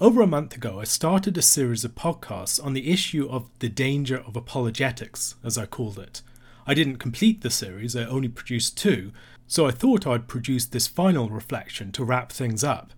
Over a month ago, I started a series of podcasts on the issue of the danger of apologetics, as I called it. I didn't complete the series, I only produced 2, so I thought I'd produce this final reflection to wrap things up.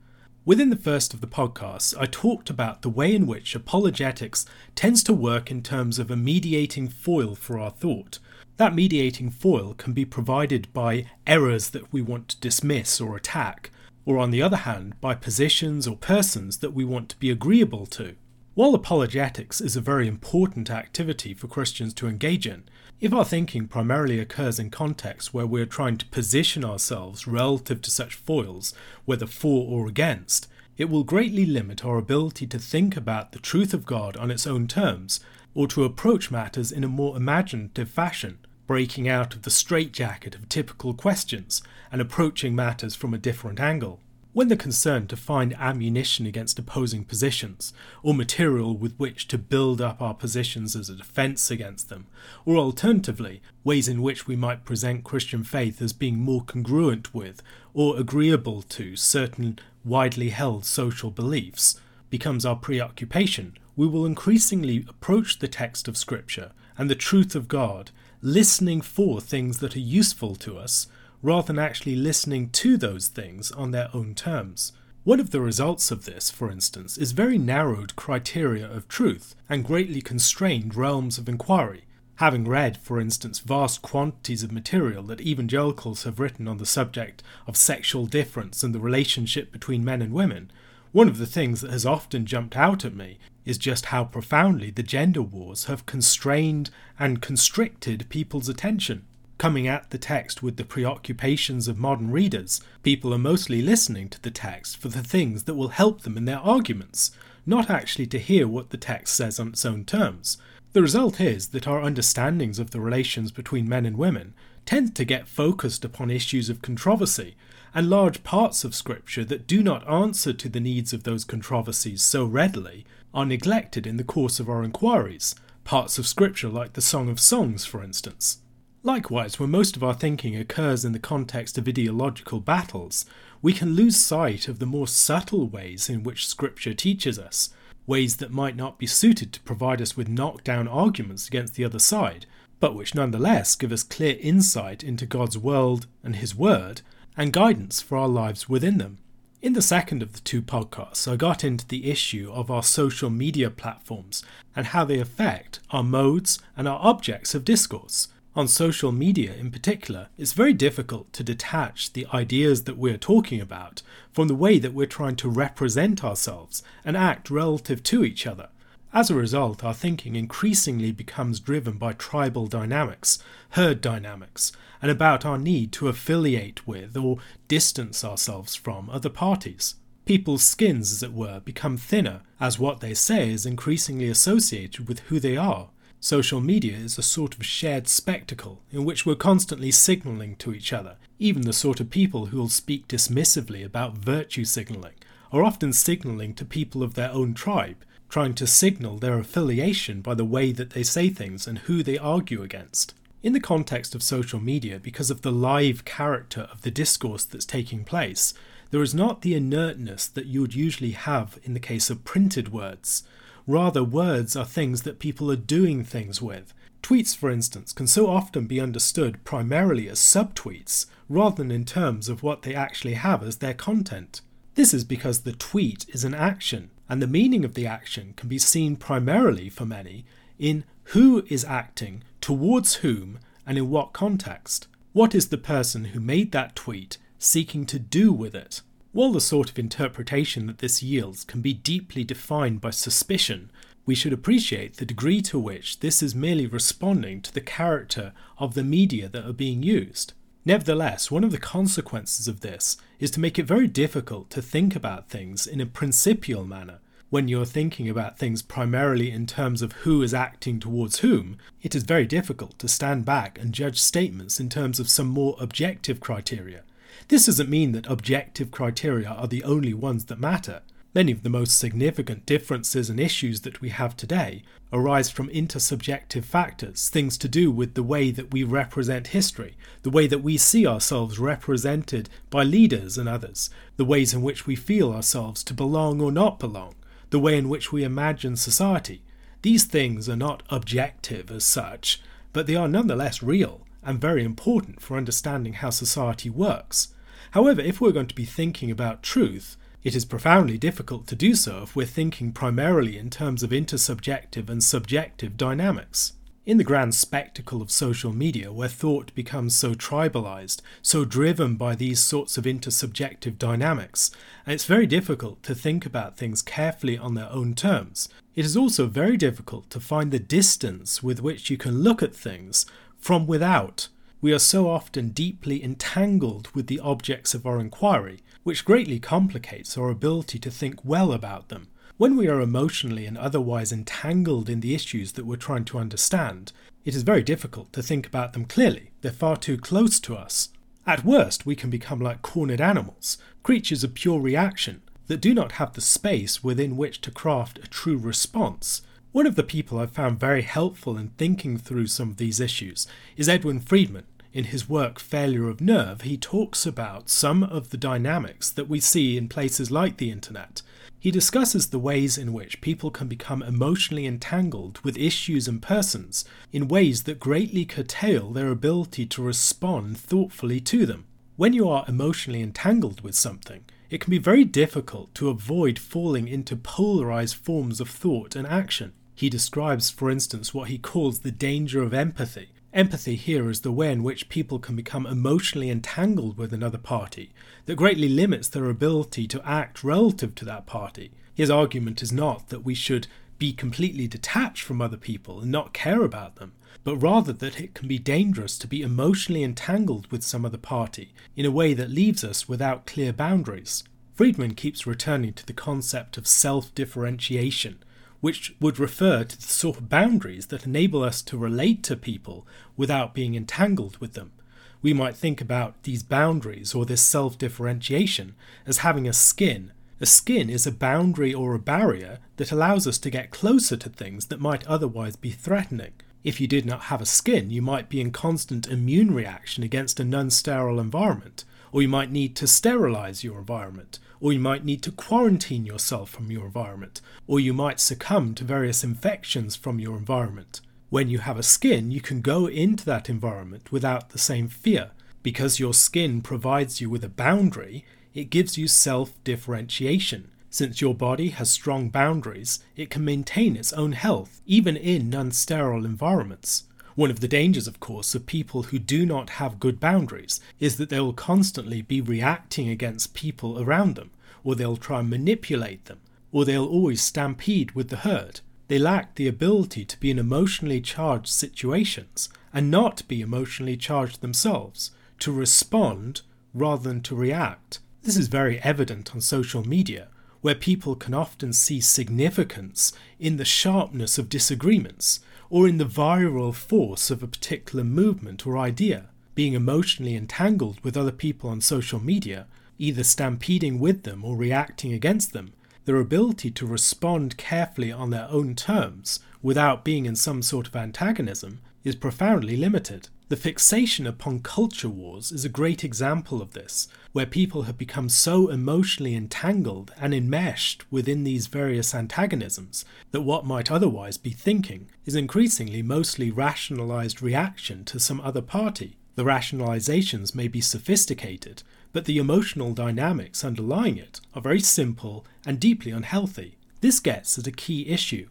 Within the first of the podcasts, I talked about the way in which apologetics tends to work in terms of a mediating foil for our thought. That mediating foil can be provided by errors that we want to dismiss or attack, or on the other hand, by positions or persons that we want to be agreeable to. While apologetics is a very important activity for Christians to engage in, if our thinking primarily occurs in contexts where we are trying to position ourselves relative to such foils, whether for or against, it will greatly limit our ability to think about the truth of God on its own terms, or to approach matters in a more imaginative fashion, breaking out of the straitjacket of typical questions and approaching matters from a different angle. When the concern to find ammunition against opposing positions, or material with which to build up our positions as a defence against them, or alternatively, ways in which we might present Christian faith as being more congruent with, or agreeable to, certain widely held social beliefs, becomes our preoccupation, we will increasingly approach the text of Scripture and the truth of God, listening for things that are useful to us, rather than actually listening to those things on their own terms. One of the results of this, for instance, is very narrowed criteria of truth and greatly constrained realms of inquiry. Having read, for instance, vast quantities of material that evangelicals have written on the subject of sexual difference and the relationship between men and women, one of the things that has often jumped out at me is just how profoundly the gender wars have constrained and constricted people's attention. Coming at the text with the preoccupations of modern readers, people are mostly listening to the text for the things that will help them in their arguments, not actually to hear what the text says on its own terms. The result is that our understandings of the relations between men and women tend to get focused upon issues of controversy, and large parts of Scripture that do not answer to the needs of those controversies so readily are neglected in the course of our inquiries, parts of Scripture like the Song of Songs, for instance. Likewise, when most of our thinking occurs in the context of ideological battles, we can lose sight of the more subtle ways in which Scripture teaches us, ways that might not be suited to provide us with knockdown arguments against the other side, but which nonetheless give us clear insight into God's world and His Word, and guidance for our lives within them. In the second of the 2 podcasts, I got into the issue of our social media platforms and how they affect our modes and our objects of discourse. On social media in particular, it's very difficult to detach the ideas that we're talking about from the way that we're trying to represent ourselves and act relative to each other. As a result, our thinking increasingly becomes driven by tribal dynamics, herd dynamics, and about our need to affiliate with or distance ourselves from other parties. People's skins, as it were, become thinner as what they say is increasingly associated with who they are. Social media is a sort of shared spectacle in which we're constantly signalling to each other. Even the sort of people who will speak dismissively about virtue signalling are often signalling to people of their own tribe, trying to signal their affiliation by the way that they say things and who they argue against. In the context of social media, because of the live character of the discourse that's taking place, there is not the inertness that you would usually have in the case of printed words. Rather, words are things that people are doing things with. Tweets, for instance, can so often be understood primarily as subtweets, rather than in terms of what they actually have as their content. This is because the tweet is an action, and the meaning of the action can be seen primarily, for many, in who is acting, towards whom, and in what context. What is the person who made that tweet seeking to do with it? While the sort of interpretation that this yields can be deeply defined by suspicion, we should appreciate the degree to which this is merely responding to the character of the media that are being used. Nevertheless, one of the consequences of this is to make it very difficult to think about things in a principial manner. When you're thinking about things primarily in terms of who is acting towards whom, it is very difficult to stand back and judge statements in terms of some more objective criteria. This doesn't mean that objective criteria are the only ones that matter. Many of the most significant differences and issues that we have today arise from intersubjective factors, things to do with the way that we represent history, the way that we see ourselves represented by leaders and others, the ways in which we feel ourselves to belong or not belong, the way in which we imagine society. These things are not objective as such, but they are nonetheless real and very important for understanding how society works. However, if we're going to be thinking about truth, it is profoundly difficult to do so if we're thinking primarily in terms of intersubjective and subjective dynamics. In the grand spectacle of social media, where thought becomes so tribalized, so driven by these sorts of intersubjective dynamics, it's very difficult to think about things carefully on their own terms. It is also very difficult to find the distance with which you can look at things from without. We are so often deeply entangled with the objects of our inquiry, which greatly complicates our ability to think well about them. When we are emotionally and otherwise entangled in the issues that we're trying to understand, it is very difficult to think about them clearly. They're far too close to us. At worst, we can become like cornered animals, creatures of pure reaction, that do not have the space within which to craft a true response. One of the people I've found very helpful in thinking through some of these issues is Edwin Friedman. In his work Failure of Nerve, he talks about some of the dynamics that we see in places like the internet. He discusses the ways in which people can become emotionally entangled with issues and persons in ways that greatly curtail their ability to respond thoughtfully to them. When you are emotionally entangled with something, it can be very difficult to avoid falling into polarized forms of thought and action. He describes, for instance, what he calls the danger of empathy. Empathy here is the way in which people can become emotionally entangled with another party that greatly limits their ability to act relative to that party. His argument is not that we should be completely detached from other people and not care about them, but rather that it can be dangerous to be emotionally entangled with some other party in a way that leaves us without clear boundaries. Friedman keeps returning to the concept of self-differentiation, which would refer to the sort of boundaries that enable us to relate to people without being entangled with them. We might think about these boundaries or this self-differentiation as having a skin. A skin is a boundary or a barrier that allows us to get closer to things that might otherwise be threatening. If you did not have a skin, you might be in constant immune reaction against a non-sterile environment, or you might need to sterilize your environment, or you might need to quarantine yourself from your environment, or you might succumb to various infections from your environment. When you have a skin, you can go into that environment without the same fear. Because your skin provides you with a boundary, it gives you self-differentiation. Since your body has strong boundaries, it can maintain its own health, even in non-sterile environments. One of the dangers, of course, of people who do not have good boundaries is that they will constantly be reacting against people around them, or they'll try and manipulate them, or they'll always stampede with the herd. They lack the ability to be in emotionally charged situations and not be emotionally charged themselves, to respond rather than to react. This is very evident on social media, where people can often see significance in the sharpness of disagreements, or in the viral force of a particular movement or idea. Being emotionally entangled with other people on social media, either stampeding with them or reacting against them, their ability to respond carefully on their own terms without being in some sort of antagonism is profoundly limited. The fixation upon culture wars is a great example of this, where people have become so emotionally entangled and enmeshed within these various antagonisms that what might otherwise be thinking is increasingly mostly rationalized reaction to some other party. The rationalizations may be sophisticated, but the emotional dynamics underlying it are very simple and deeply unhealthy. This gets at a key issue.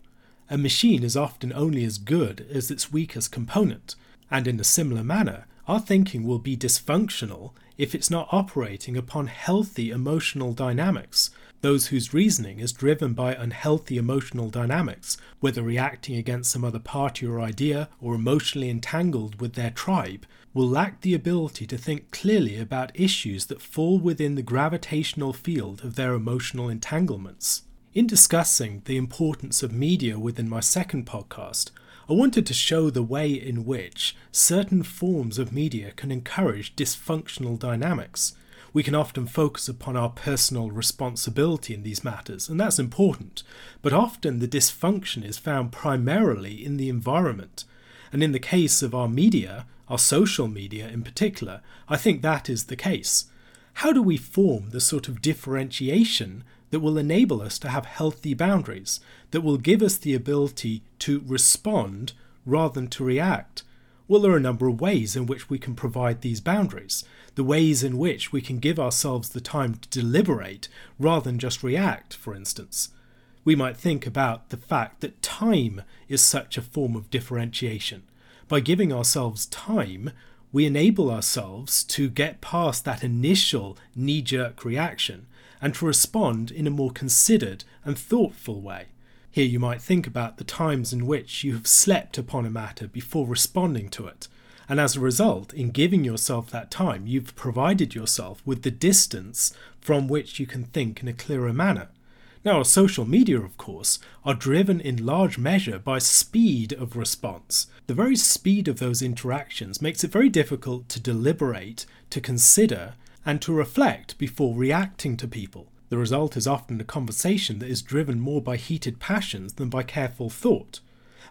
A machine is often only as good as its weakest component. And in a similar manner, our thinking will be dysfunctional if it's not operating upon healthy emotional dynamics. Those whose reasoning is driven by unhealthy emotional dynamics, whether reacting against some other party or idea or emotionally entangled with their tribe, will lack the ability to think clearly about issues that fall within the gravitational field of their emotional entanglements. In discussing the importance of media within my second podcast, I wanted to show the way in which certain forms of media can encourage dysfunctional dynamics. We can often focus upon our personal responsibility in these matters, and that's important, but often the dysfunction is found primarily in the environment. And in the case of our media, our social media in particular, I think that is the case. How do we form the sort of differentiation that will enable us to have healthy boundaries, that will give us the ability to respond rather than to react? Well, there are a number of ways in which we can provide these boundaries, the ways in which we can give ourselves the time to deliberate rather than just react, for instance. We might think about the fact that time is such a form of differentiation. By giving ourselves time, we enable ourselves to get past that initial knee-jerk reaction and to respond in a more considered and thoughtful way. Here you might think about the times in which you have slept upon a matter before responding to it, and as a result, in giving yourself that time, you've provided yourself with the distance from which you can think in a clearer manner. Now, our social media, of course, are driven in large measure by speed of response. The very speed of those interactions makes it very difficult to deliberate, to consider, and to reflect before reacting to people. The result is often a conversation that is driven more by heated passions than by careful thought.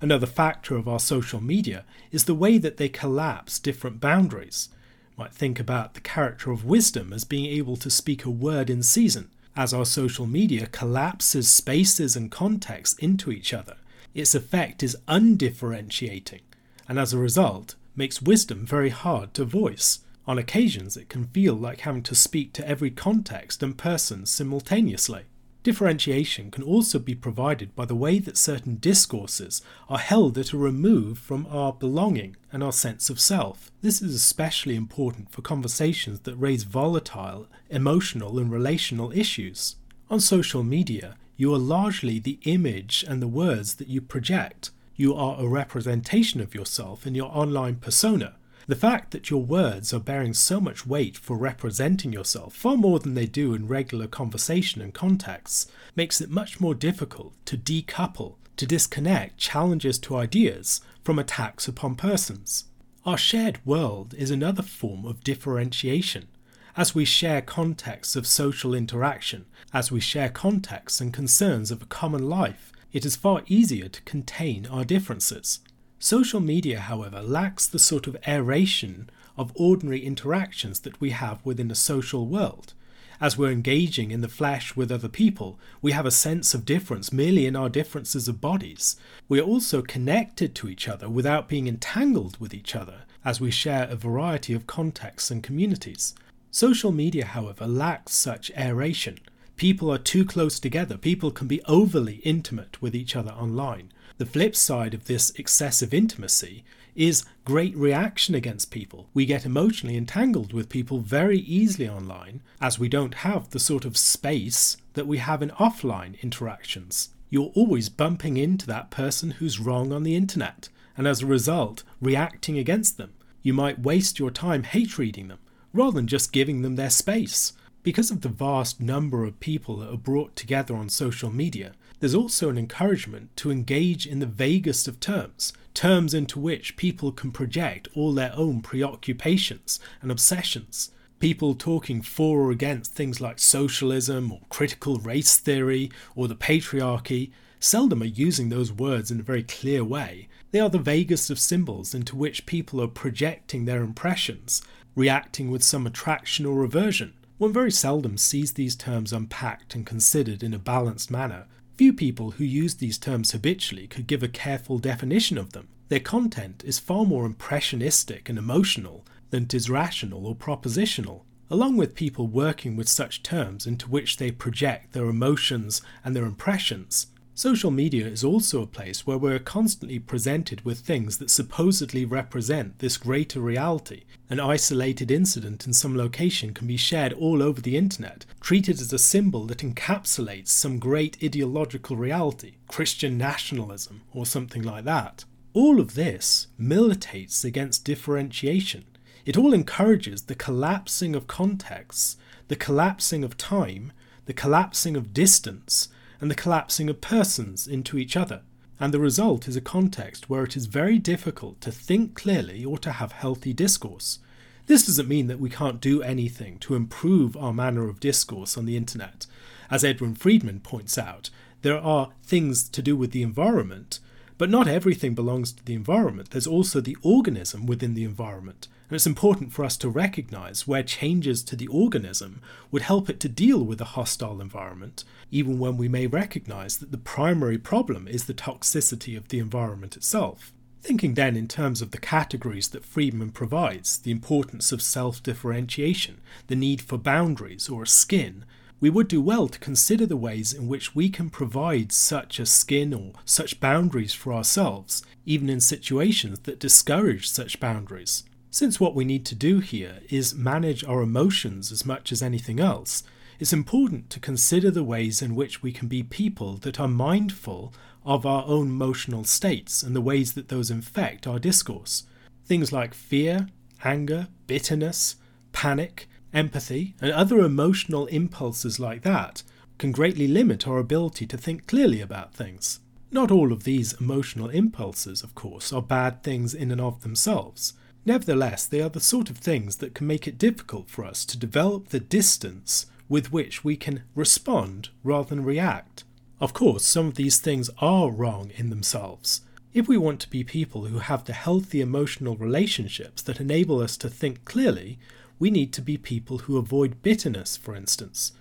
Another factor of our social media is the way that they collapse different boundaries. You might think about the character of wisdom as being able to speak a word in season. As our social media collapses spaces and contexts into each other, its effect is undifferentiating, and as a result, makes wisdom very hard to voice. On occasions, it can feel like having to speak to every context and person simultaneously. Differentiation can also be provided by the way that certain discourses are held at a remove from our belonging and our sense of self. This is especially important for conversations that raise volatile, emotional and relational issues. On social media, you are largely the image and the words that you project. You are a representation of yourself in your online persona. The fact that your words are bearing so much weight for representing yourself, far more than they do in regular conversation and contexts, makes it much more difficult to decouple, to disconnect challenges to ideas from attacks upon persons. Our shared world is another form of differentiation. As we share contexts of social interaction, as we share contexts and concerns of a common life, it is far easier to contain our differences. Social media, however, lacks the sort of aeration of ordinary interactions that we have within a social world. As we're engaging in the flesh with other people, we have a sense of difference merely in our differences of bodies. We are also connected to each other without being entangled with each other, as we share a variety of contexts and communities. Social media, however, lacks such aeration. People are too close together. People can be overly intimate with each other online. The flip side of this excessive intimacy is great reaction against people. We get emotionally entangled with people very easily online, as we don't have the sort of space that we have in offline interactions. You're always bumping into that person who's wrong on the internet, and as a result, reacting against them. You might waste your time hate-reading them, rather than just giving them their space. Because of the vast number of people that are brought together on social media, there's also an encouragement to engage in the vaguest of terms, terms into which people can project all their own preoccupations and obsessions. People talking for or against things like socialism or critical race theory or the patriarchy seldom are using those words in a very clear way. They are the vaguest of symbols into which people are projecting their impressions, reacting with some attraction or aversion. One very seldom sees these terms unpacked and considered in a balanced manner. Few people who use these terms habitually could give a careful definition of them. Their content is far more impressionistic and emotional than it is rational or propositional. Along with people working with such terms into which they project their emotions and their impressions, social media is also a place where we're constantly presented with things that supposedly represent this greater reality. An isolated incident in some location can be shared all over the internet, treated as a symbol that encapsulates some great ideological reality, Christian nationalism or something like that. All of this militates against differentiation. It all encourages the collapsing of contexts, the collapsing of time, the collapsing of distance, and the collapsing of persons into each other. And the result is a context where it is very difficult to think clearly or to have healthy discourse. This doesn't mean that we can't do anything to improve our manner of discourse on the internet. As Edwin Friedman points out, there are things to do with the environment, but not everything belongs to the environment. There's also the organism within the environment, And it's important for us to recognize where changes to the organism would help it to deal with a hostile environment, even when we may recognize that the primary problem is the toxicity of the environment itself. Thinking then in terms of the categories that Friedman provides, the importance of self-differentiation, the need for boundaries or a skin, we would do well to consider the ways in which we can provide such a skin or such boundaries for ourselves, even in situations that discourage such boundaries. Since what we need to do here is manage our emotions as much as anything else, it's important to consider the ways in which we can be people that are mindful of our own emotional states and the ways that those infect our discourse. Things like fear, anger, bitterness, panic, empathy, and other emotional impulses like that can greatly limit our ability to think clearly about things. Not all of these emotional impulses, of course, are bad things in and of themselves. Nevertheless, they are the sort of things that can make it difficult for us to develop the distance with which we can respond rather than react. Of course, some of these things are wrong in themselves. If we want to be people who have the healthy emotional relationships that enable us to think clearly, we need to be people who avoid bitterness, for instance.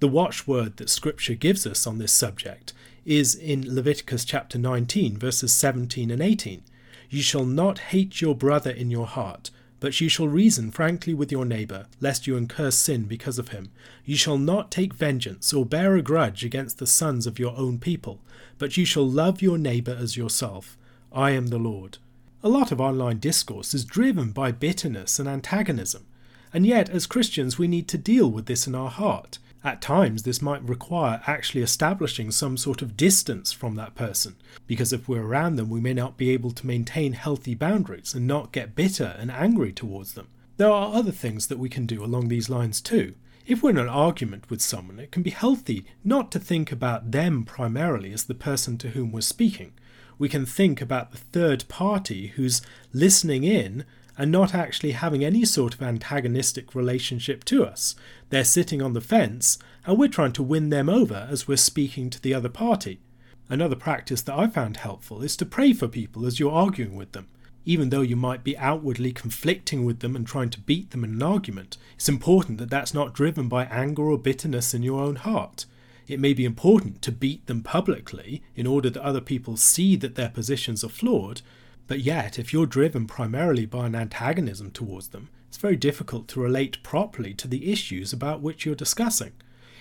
The watchword that Scripture gives us on this subject is in Leviticus chapter 19, verses 17 and 18. "You shall not hate your brother in your heart, but you shall reason frankly with your neighbour, lest you incur sin because of him. You shall not take vengeance or bear a grudge against the sons of your own people, but you shall love your neighbour as yourself. I am the Lord." A lot of online discourse is driven by bitterness and antagonism, and yet as Christians we need to deal with this in our heart. At times, this might require actually establishing some sort of distance from that person, because if we're around them, we may not be able to maintain healthy boundaries and not get bitter and angry towards them. There are other things that we can do along these lines too. If we're in an argument with someone, it can be healthy not to think about them primarily as the person to whom we're speaking. We can think about the third party who's listening in and not actually having any sort of antagonistic relationship to us. They're sitting on the fence, and we're trying to win them over as we're speaking to the other party. Another practice that I found helpful is to pray for people as you're arguing with them. Even though you might be outwardly conflicting with them and trying to beat them in an argument, it's important that that's not driven by anger or bitterness in your own heart. It may be important to beat them publicly in order that other people see that their positions are flawed, but yet, if you're driven primarily by an antagonism towards them, it's very difficult to relate properly to the issues about which you're discussing.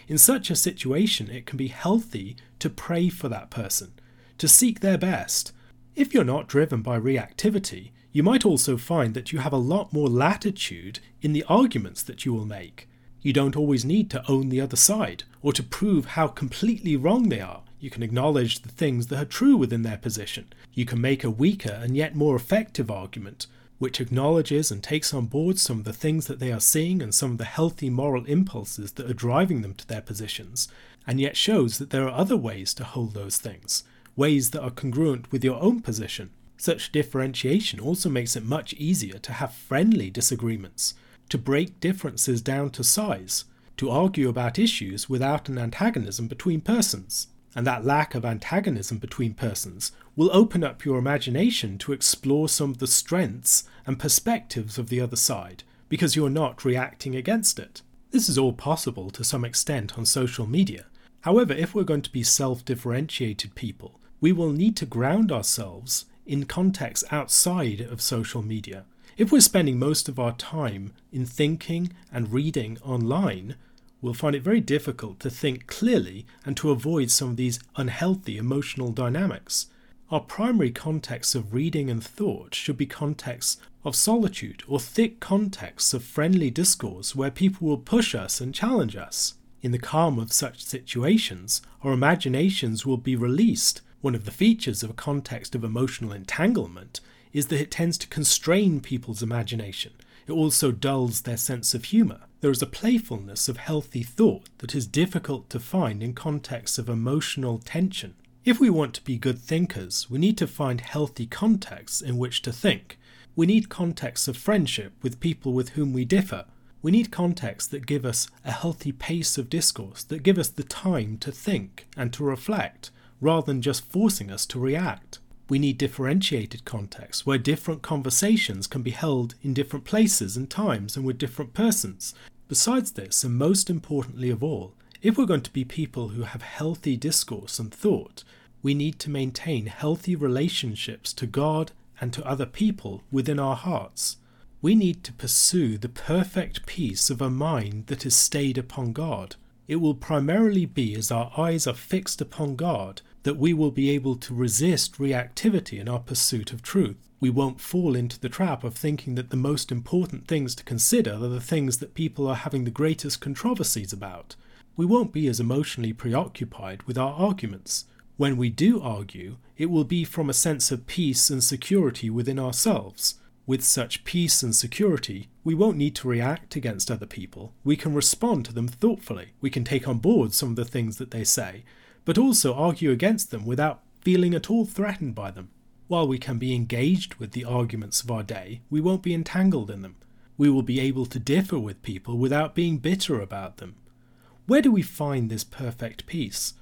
In such a situation, it can be healthy to pray for that person, to seek their best. If you're not driven by reactivity, you might also find that you have a lot more latitude in the arguments that you will make. You don't always need to own the other side or to prove how completely wrong they are. You can acknowledge the things that are true within their position. You can make a weaker and yet more effective argument, which acknowledges and takes on board some of the things that they are seeing and some of the healthy moral impulses that are driving them to their positions, and yet shows that there are other ways to hold those things, ways that are congruent with your own position. Such differentiation also makes it much easier to have friendly disagreements, to break differences down to size, to argue about issues without an antagonism between persons. And that lack of antagonism between persons will open up your imagination to explore some of the strengths and perspectives of the other side, because you're not reacting against it. This is all possible to some extent on social media. However, if we're going to be self-differentiated people, we will need to ground ourselves in contexts outside of social media. If we're spending most of our time in thinking and reading online, we'll find it very difficult to think clearly and to avoid some of these unhealthy emotional dynamics. Our primary contexts of reading and thought should be contexts of solitude or thick contexts of friendly discourse where people will push us and challenge us. In the calm of such situations, our imaginations will be released. One of the features of a context of emotional entanglement is that it tends to constrain people's imagination. It also dulls their sense of humour. There is a playfulness of healthy thought that is difficult to find in contexts of emotional tension. If we want to be good thinkers, we need to find healthy contexts in which to think. We need contexts of friendship with people with whom we differ. We need contexts that give us a healthy pace of discourse, that give us the time to think and to reflect, rather than just forcing us to react. We need differentiated contexts where different conversations can be held in different places and times and with different persons. Besides this, and most importantly of all, if we're going to be people who have healthy discourse and thought, we need to maintain healthy relationships to God and to other people within our hearts. We need to pursue the perfect peace of a mind that is stayed upon God. It will primarily be as our eyes are fixed upon God that we will be able to resist reactivity in our pursuit of truth. We won't fall into the trap of thinking that the most important things to consider are the things that people are having the greatest controversies about. We won't be as emotionally preoccupied with our arguments. When we do argue, it will be from a sense of peace and security within ourselves. With such peace and security, we won't need to react against other people. We can respond to them thoughtfully. We can take on board some of the things that they say, but also argue against them without feeling at all threatened by them. While we can be engaged with the arguments of our day, we won't be entangled in them. We will be able to differ with people without being bitter about them. Where do we find this perfect peace?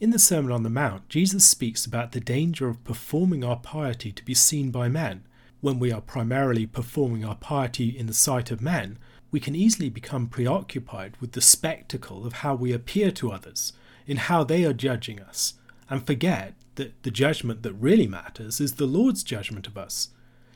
In the Sermon on the Mount, Jesus speaks about the danger of performing our piety to be seen by men. When we are primarily performing our piety in the sight of men, we can easily become preoccupied with the spectacle of how we appear to others, in how they are judging us, and forget that the judgment that really matters is the Lord's judgment of us.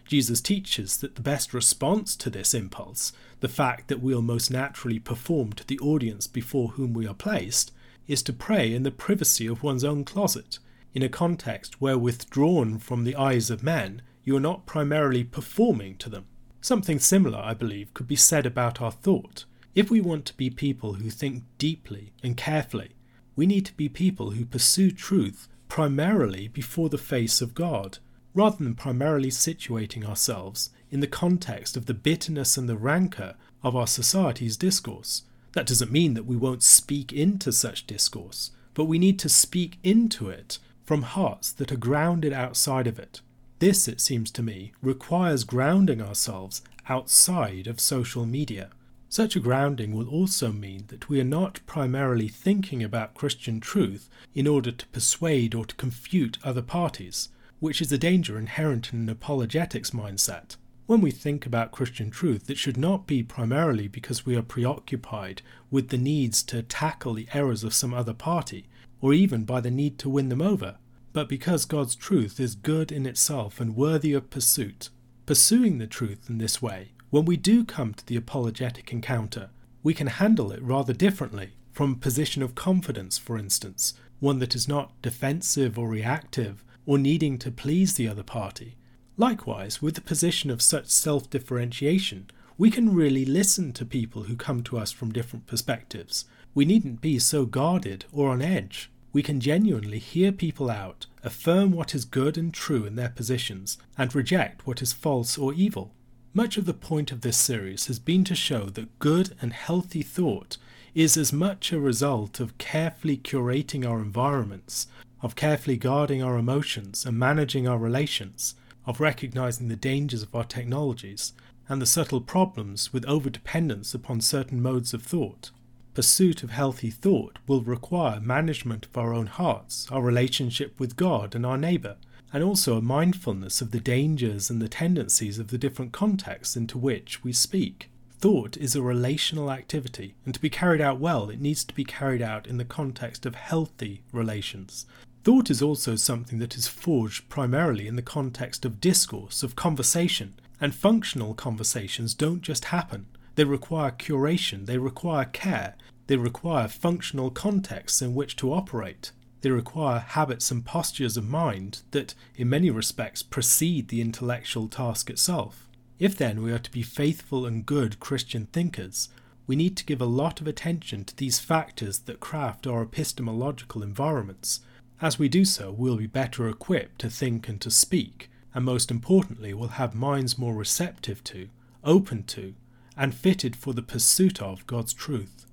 Jesus teaches that the best response to this impulse, the fact that we'll most naturally perform to the audience before whom we are placed, is to pray in the privacy of one's own closet, in a context where withdrawn from the eyes of men, you are not primarily performing to them. Something similar, I believe, could be said about our thought. If we want to be people who think deeply and carefully, we need to be people who pursue truth primarily before the face of God, rather than primarily situating ourselves in the context of the bitterness and the rancour of our society's discourse. That doesn't mean that we won't speak into such discourse, but we need to speak into it from hearts that are grounded outside of it. This, it seems to me, requires grounding ourselves outside of social media. Such a grounding will also mean that we are not primarily thinking about Christian truth in order to persuade or to confute other parties, which is a danger inherent in an apologetics mindset. When we think about Christian truth, it should not be primarily because we are preoccupied with the needs to tackle the errors of some other party, or even by the need to win them over, but because God's truth is good in itself and worthy of pursuit. Pursuing the truth in this way, when we do come to the apologetic encounter, we can handle it rather differently, from a position of confidence, for instance, one that is not defensive or reactive, or needing to please the other party. Likewise, with the position of such self-differentiation, we can really listen to people who come to us from different perspectives. We needn't be so guarded or on edge. We can genuinely hear people out, affirm what is good and true in their positions, and reject what is false or evil. Much of the point of this series has been to show that good and healthy thought is as much a result of carefully curating our environments, of carefully guarding our emotions and managing our relations, of recognizing the dangers of our technologies, and the subtle problems with overdependence upon certain modes of thought. Pursuit of healthy thought will require management of our own hearts, our relationship with God and our neighbour, and also a mindfulness of the dangers and the tendencies of the different contexts into which we speak. Thought is a relational activity, and to be carried out well, it needs to be carried out in the context of healthy relations. Thought is also something that is forged primarily in the context of discourse, of conversation, and functional conversations don't just happen. They require curation, they require care, they require functional contexts in which to operate. They require habits and postures of mind that, in many respects, precede the intellectual task itself. If then we are to be faithful and good Christian thinkers, we need to give a lot of attention to these factors that craft our epistemological environments. As we do so, we'll be better equipped to think and to speak, and most importantly, we'll have minds more receptive to, open to, and fitted for the pursuit of God's truth.